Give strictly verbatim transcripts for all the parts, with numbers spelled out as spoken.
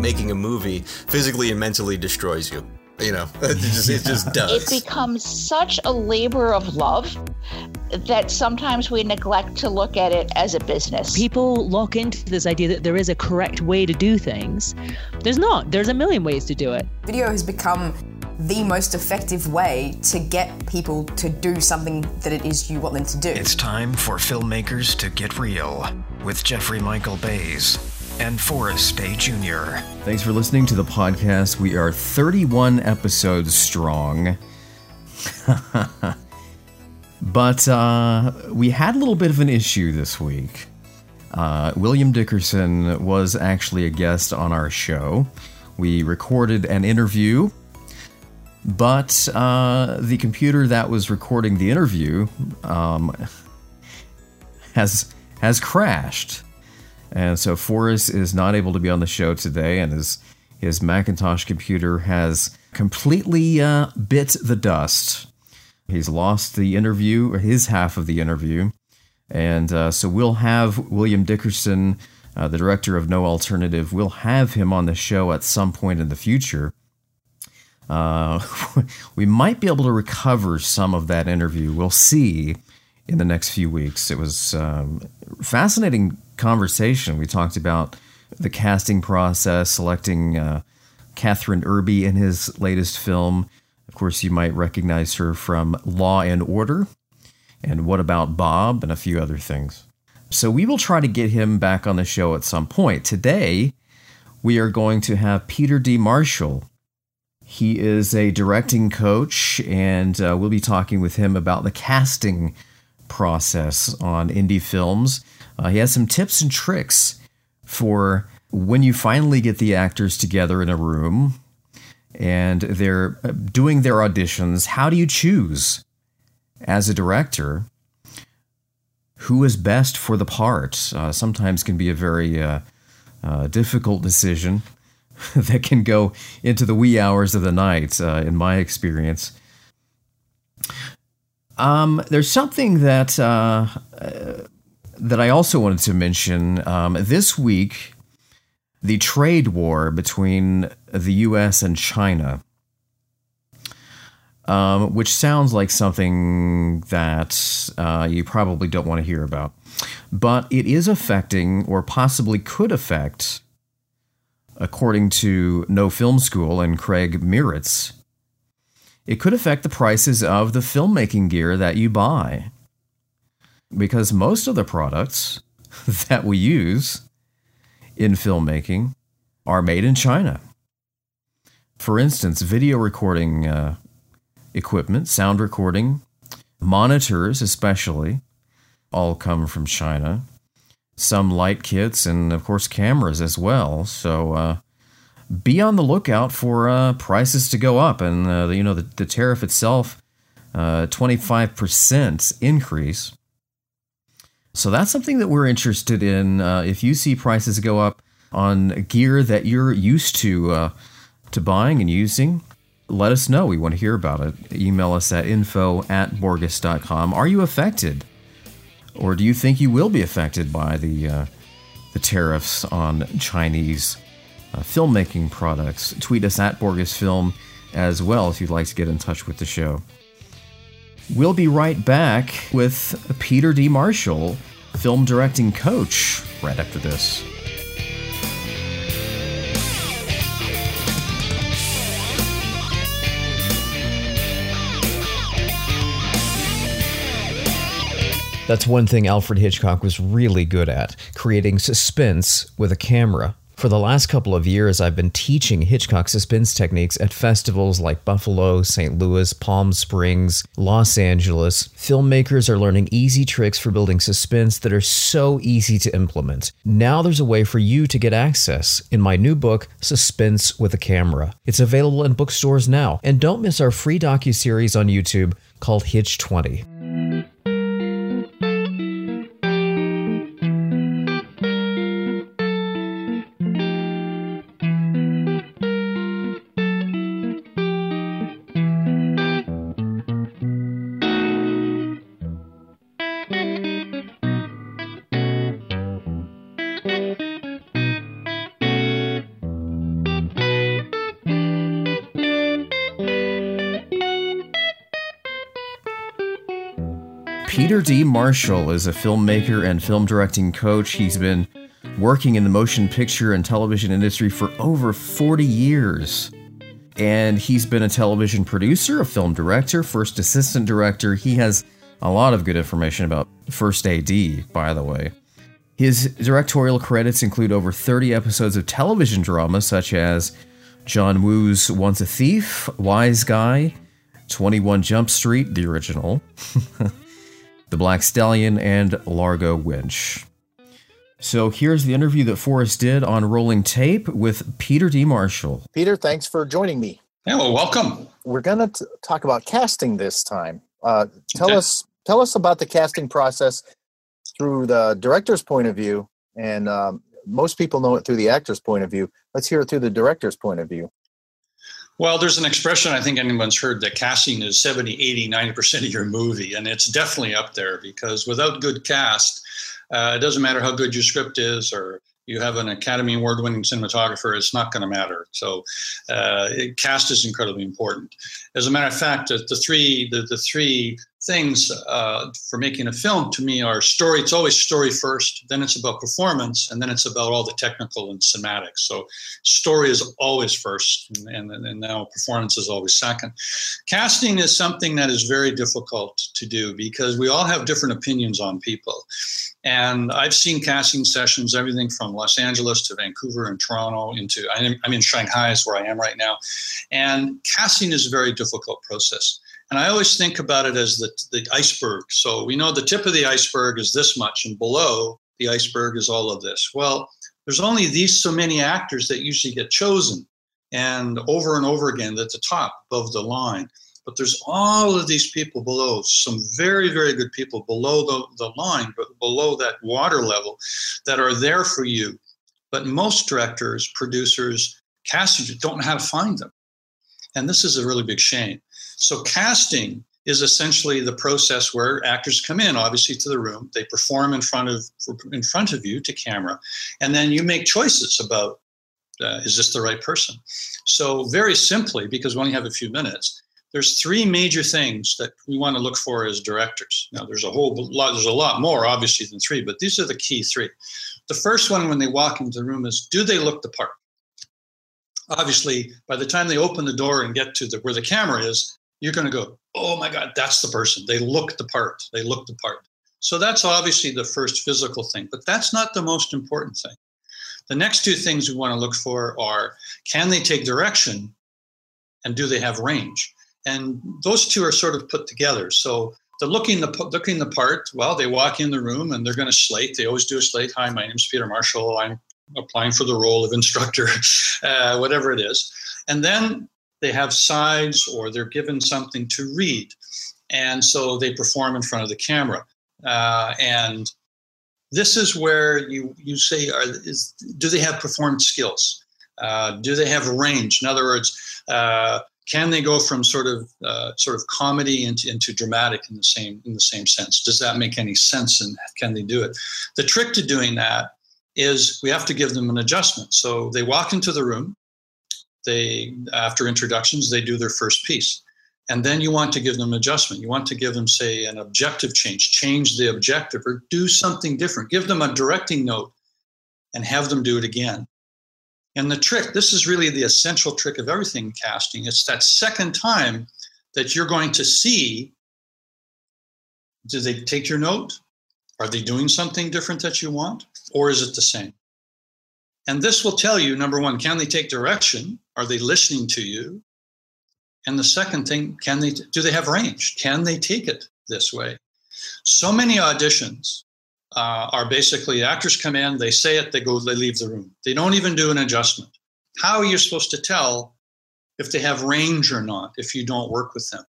making a movie physically and mentally destroys you. You know, it just, it just does. It becomes such a labor of love that sometimes we neglect to look at it as a business. People lock into this idea that there is a correct way to do things. There's not. There's a million ways to do it. Video has become the most effective way to get people to do something that it is you want them to do. It's time for filmmakers to get real with Jeffrey Michael Bays and Forrest Day Junior Thanks for listening to the podcast. We are thirty-one episodes strong. But uh, we had a little bit of an issue this week. Uh, William Dickerson was actually a guest on our show. We recorded an interview, but uh, the computer that was recording the interview um, has has crashed. And so Forrest is not able to be on the show today, and his his Macintosh computer has completely uh, bit the dust. He's lost the interview, or his half of the interview. And uh, so we'll have William Dickerson, uh, the director of No Alternative, we'll have him on the show at some point in the future. Uh, we might be able to recover some of that interview. We'll see in the next few weeks. It was um, fascinating conversation. We talked about the casting process, selecting uh, Catherine Irby in his latest film. Of course, you might recognize her from Law and Order and What About Bob and a few other things. So we will try to get him back on the show at some point. Today, we are going to have Peter D. Marshall. He is a directing coach, and uh, we'll be talking with him about the casting process on indie films. Uh, he has some tips and tricks for when you finally get the actors together in a room and they're doing their auditions. How do you choose, as a director, who is best for the part? Uh, sometimes can be a very uh, uh, difficult decision that can go into the wee hours of the night, uh, in my experience. Um, there's something that... Uh, uh, that I also wanted to mention. Um, this week, the trade war between the U S and China, um, which sounds like something that uh, you probably don't want to hear about, but it is affecting, or possibly could affect, according to No Film School and Craig Miritz, it could affect the prices of the filmmaking gear that you buy. Because most of the products that we use in filmmaking are made in China. For instance, video recording uh, equipment, sound recording, monitors especially, all come from China. Some light kits and, of course, cameras as well. So uh, be on the lookout for uh, prices to go up. And, uh, you know, the, the tariff itself, uh, twenty-five percent increase. So that's something that we're interested in. Uh, if you see prices go up on gear that you're used to uh, to buying and using, let us know. We want to hear about it. Email us at info at borges dot com. Are you affected? Or do you think you will be affected by the, uh, the tariffs on Chinese uh, filmmaking products? Tweet us at Borges Film as well if you'd like to get in touch with the show. We'll be right back with Peter D. Marshall, film directing coach, right after this. That's one thing Alfred Hitchcock was really good at, creating suspense with a camera. For the last couple of years, I've been teaching Hitchcock suspense techniques at festivals like Buffalo, Saint Louis, Palm Springs, Los Angeles. Filmmakers are learning easy tricks for building suspense that are so easy to implement. Now there's a way for you to get access in my new book, Suspense with a Camera. It's available in bookstores now. And don't miss our free docuseries on YouTube called Hitch twenty. Peter D. Marshall is a filmmaker and film directing coach. He's been working in the motion picture and television industry for over forty years. And he's been a television producer, a film director, first assistant director. He has a lot of good information about First A D, by the way. His directorial credits include over thirty episodes of television dramas such as John Woo's Once a Thief, Wise Guy, twenty-one Jump Street, the original, The Black Stallion, and Largo Winch. So here's the interview that Forrest did on Rolling Tape with Peter D. Marshall. Peter, thanks for joining me. Hello, welcome. We're going to talk about casting this time. Uh, tell okay. us tell us about the casting process through the director's point of view, and um, most people know it through the actor's point of view. Let's hear it through the director's point of view. Well, there's an expression I think anyone's heard that casting is seventy, eighty, ninety percent of your movie, and it's definitely up there, because without good cast, uh, it doesn't matter how good your script is or you have an Academy Award-winning cinematographer, it's not going to matter. So uh, it, cast is incredibly important. As a matter of fact, the, the three the, the three things uh, for making a film to me are story. It's always story first, then it's about performance, and then it's about all the technical and semantics. So story is always first, and, and, and now performance is always second. Casting is something that is very difficult to do because we all have different opinions on people. And I've seen casting sessions, everything from Los Angeles to Vancouver and Toronto into, I'm in Shanghai is where I am right now. And casting is a very difficult process. And I always think about it as the, the iceberg. So we know the tip of the iceberg is this much, and below the iceberg is all of this. Well, there's only these so many actors that usually get chosen, and over and over again at the top above the line. But there's all of these people below, some very, very good people below the, the line, but below that water level that are there for you. But most directors, producers, casters don't know how to find them. And this is a really big shame. So casting is essentially the process where actors come in, obviously, to the room. They perform in front of in front of you to camera. And then you make choices about, uh, is this the right person? So very simply, because we only have a few minutes, there's three major things that we want to look for as directors. Now, there's a whole lot, there's a lot more, obviously, than three, but these are the key three. The first one, when they walk into the room, is do they look the part? Obviously, by the time they open the door and get to the, where the camera is, you're going to go, oh, my God, that's the person. They look the part. They look the part. So that's obviously the first physical thing, but that's not the most important thing. The next two things we want to look for are, can they take direction, and do they have range? And those two are sort of put together. So the looking the looking the part, well, they walk in the room and they're going to slate. They always do a slate. Hi, my name's Peter Marshall. I'm applying for the role of instructor, uh, whatever it is. And then they have sides, or they're given something to read. And so they perform in front of the camera. Uh, and this is where you, you say, are, is, do they have performance skills? Uh, do they have range? In other words, uh, can they go from sort of uh, sort of comedy into, into dramatic in the same in the same sense? Does that make any sense, and can they do it? The trick to doing that is we have to give them an adjustment. So they walk into the room, they after introductions, they do their first piece. And then you want to give them adjustment. You want to give them, say, an objective change, change the objective or do something different. Give them a directing note and have them do it again. And the trick, this is really the essential trick of everything in casting. It's that second time that you're going to see, do they take your note? Are they doing something different that you want? Or is it the same? And this will tell you, number one, can they take direction? Are they listening to you? And the second thing, can they do they have range? Can they take it this way? So many auditions Uh, are basically actors come in, they say it, they go, they leave the room. They don't even do an adjustment. How are you supposed to tell if they have range or not if you don't work with them?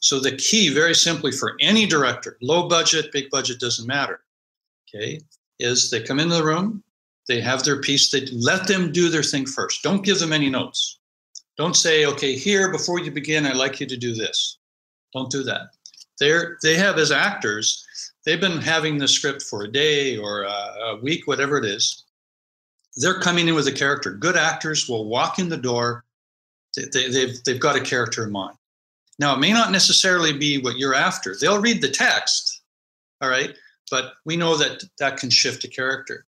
So the key, very simply, for any director, low budget, big budget, doesn't matter, okay, is they come into the room, they have their piece, they let them do their thing first. Don't give them any notes. Don't say, okay, here, before you begin, I'd like you to do this. Don't do that. They're, they have, as actors, they've been having the script for a day or a week, whatever it is. They're coming in with a character. Good actors will walk in the door. They, they, they've, they've got a character in mind. Now, it may not necessarily be what you're after. They'll read the text all right? But we know that that can shift a character.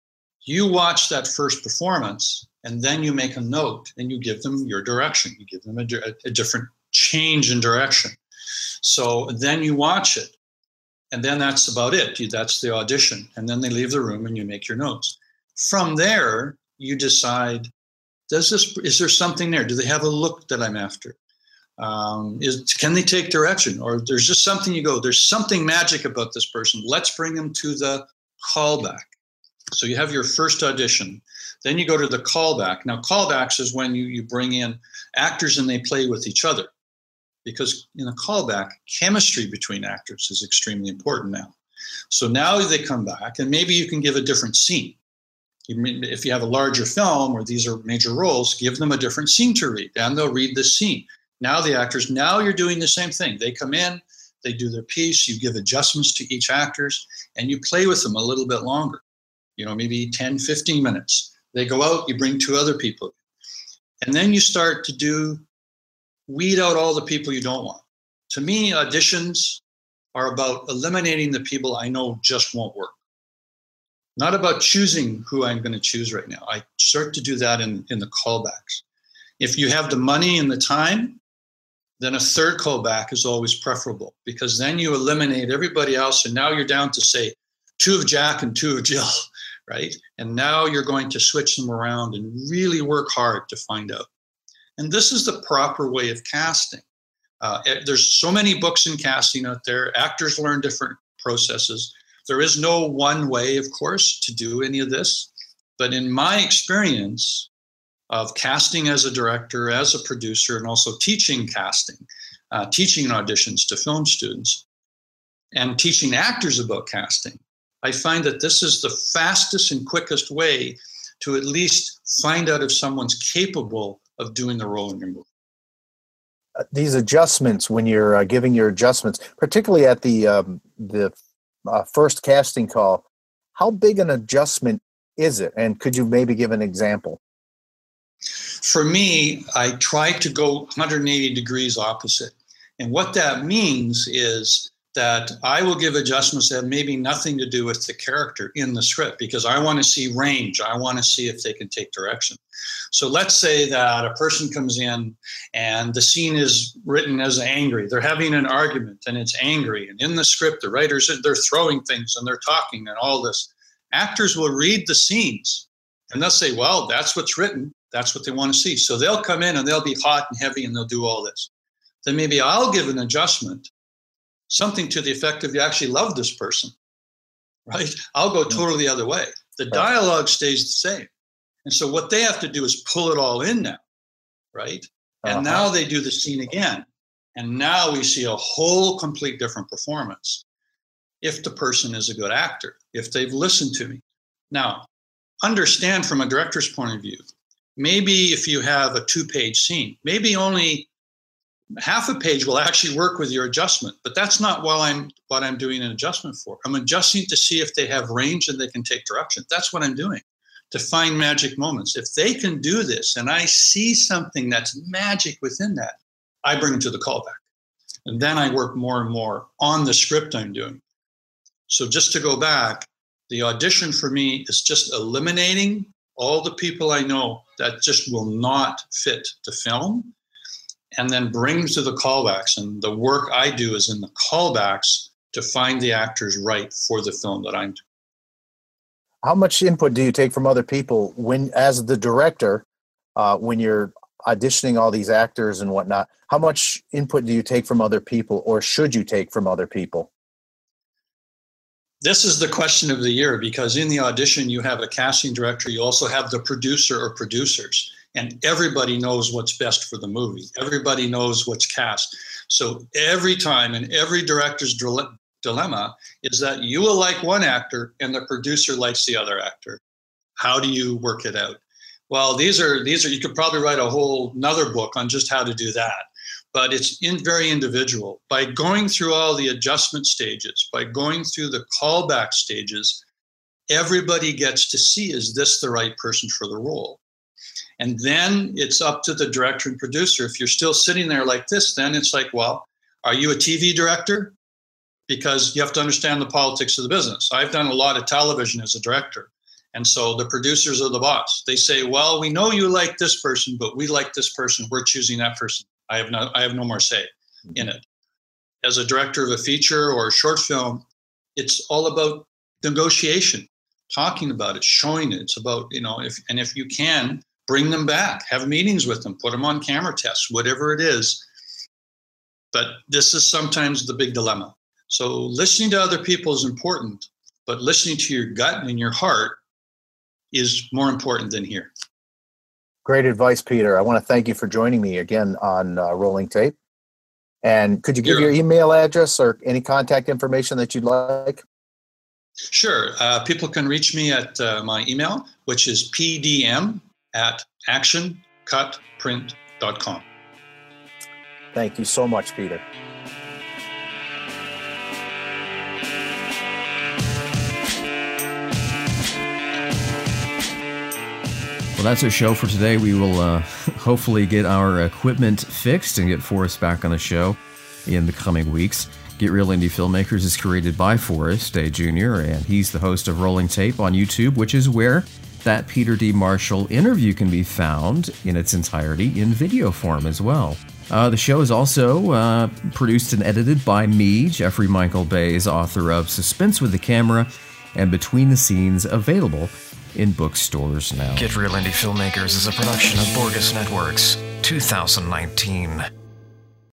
You watch that first performance, and then you make a note, and you give them your direction. You give them a, a different change in direction. So then you watch it, and then that's about it. That's the audition. And then they leave the room, and you make your notes. From there, you decide, does this, is there something there? Do they have a look that I'm after? Um, is, can they take direction? Or there's just something you go, there's something magic about this person. Let's bring them to the callback. So you have your first audition. Then you go to the callback. Now, callbacks is when you, you bring in actors and they play with each other. Because in a callback, chemistry between actors is extremely important now. So now they come back, and maybe you can give a different scene. If you have a larger film or these are major roles, give them a different scene to read, and they'll read the scene. Now the actors, now you're doing the same thing. They come in, they do their piece, you give adjustments to each actors, and you play with them a little bit longer, you know, maybe ten, fifteen minutes. They go out, you bring two other people. And then you start to do, weed out all the people you don't want. To me, auditions are about eliminating the people I know just won't work. Not about choosing who I'm going to choose right now. I start to do that in, in the callbacks. If you have the money and the time, then a third callback is always preferable, because then you eliminate everybody else, and now you're down to, say, two of Jack and two of Jill, right? And now you're going to switch them around and really work hard to find out. And this is the proper way of casting. Uh, there's so many books in casting out there. Actors learn different processes. There is no one way, of course, to do any of this. But in my experience of casting as a director, as a producer, and also teaching casting, uh, teaching auditions to film students, and teaching actors about casting, I find that this is the fastest and quickest way to at least find out if someone's capable of doing the role in your movie. Uh, these adjustments, when you're uh, giving your adjustments, particularly at the um, the uh, first casting call, how big an adjustment is it? And could you maybe give an example? For me, I try to go one hundred eighty degrees opposite. And what that means is that I will give adjustments that have maybe nothing to do with the character in the script, because I want to see range. I want to see if they can take direction. So let's say that a person comes in and the scene is written as angry. They're having an argument and it's angry. And in the script, the writers, they're throwing things and they're talking and all this. Actors will read the scenes and they'll say, well, that's what's written. That's what they want to see. So they'll come in and they'll be hot and heavy and they'll do all this. Then maybe I'll give an adjustment, something to the effect of, you actually love this person, right? I'll go totally the other way. The dialogue stays the same. And so what they have to do is pull it all in now, right? And uh-huh. Now they do the scene again. And now we see a whole complete different performance, if the person is a good actor, if they've listened to me. Now, understand from a director's point of view, maybe if you have a two-page scene, maybe only half a page will actually work with your adjustment, but that's not what I'm what I'm doing an adjustment for. I'm adjusting to see if they have range and they can take direction. That's what I'm doing, to find magic moments. If they can do this and I see something that's magic within that, I bring it to the callback. And then I work more and more on the script I'm doing. So just to go back, the audition for me is just eliminating all the people I know that just will not fit the film, and then brings to the callbacks. And the work I do is in the callbacks to find the actors right for the film that I'm doing. How much input do you take from other people when, as the director, uh, when you're auditioning all these actors and whatnot, how much input do you take from other people, or should you take from other people? This is the question of the year, because in the audition, you have a casting director, you also have the producer or producers. And everybody knows what's best for the movie. Everybody knows what's cast. So every time, and every director's dile- dilemma is that you will like one actor and the producer likes the other actor. How do you work it out? Well, these are, these are you could probably write a whole nother book on just how to do that. But it's in, very individual. By going through all the adjustment stages, by going through the callback stages, everybody gets to see, is this the right person for the role? And then it's up to the director and producer. If you're still sitting there like this, then it's like, well, are you a T V director? because you have to understand the politics of the business. I've done a lot of television as a director. And so the producers are the boss. They say, well, we know you like this person, but we like this person. We're choosing that person. I have no, I have no more say in it. As a director of a feature or a short film, it's all about negotiation, talking about it, showing it. It's about, you know, if and if you can, bring them back, have meetings with them, put them on camera tests, whatever it is. But this is sometimes the big dilemma. So listening to other people is important, but listening to your gut and your heart is more important than here. Great advice, Peter. I want to thank you for joining me again on uh, Rolling Tape. And could you give sure. your email address or any contact information that you'd like? Sure. Uh, people can reach me at uh, my email, which is p d m at action cut print dot com. Thank you so much, Peter. Well, that's our show for today. We will uh, hopefully get our equipment fixed and get Forrest back on the show in the coming weeks. Get Real Indie Filmmakers is created by Forrest Day Junior, and he's the host of Rolling Tape on YouTube, which is where that Peter D. Marshall interview can be found in its entirety in video form as well. Uh, the show is also uh, produced and edited by me, Jeffrey Michael Bays, author of Suspense with a Camera and Between the Scenes, available in bookstores now. Get Real Indie Filmmakers is a production of Borges Networks, twenty nineteen.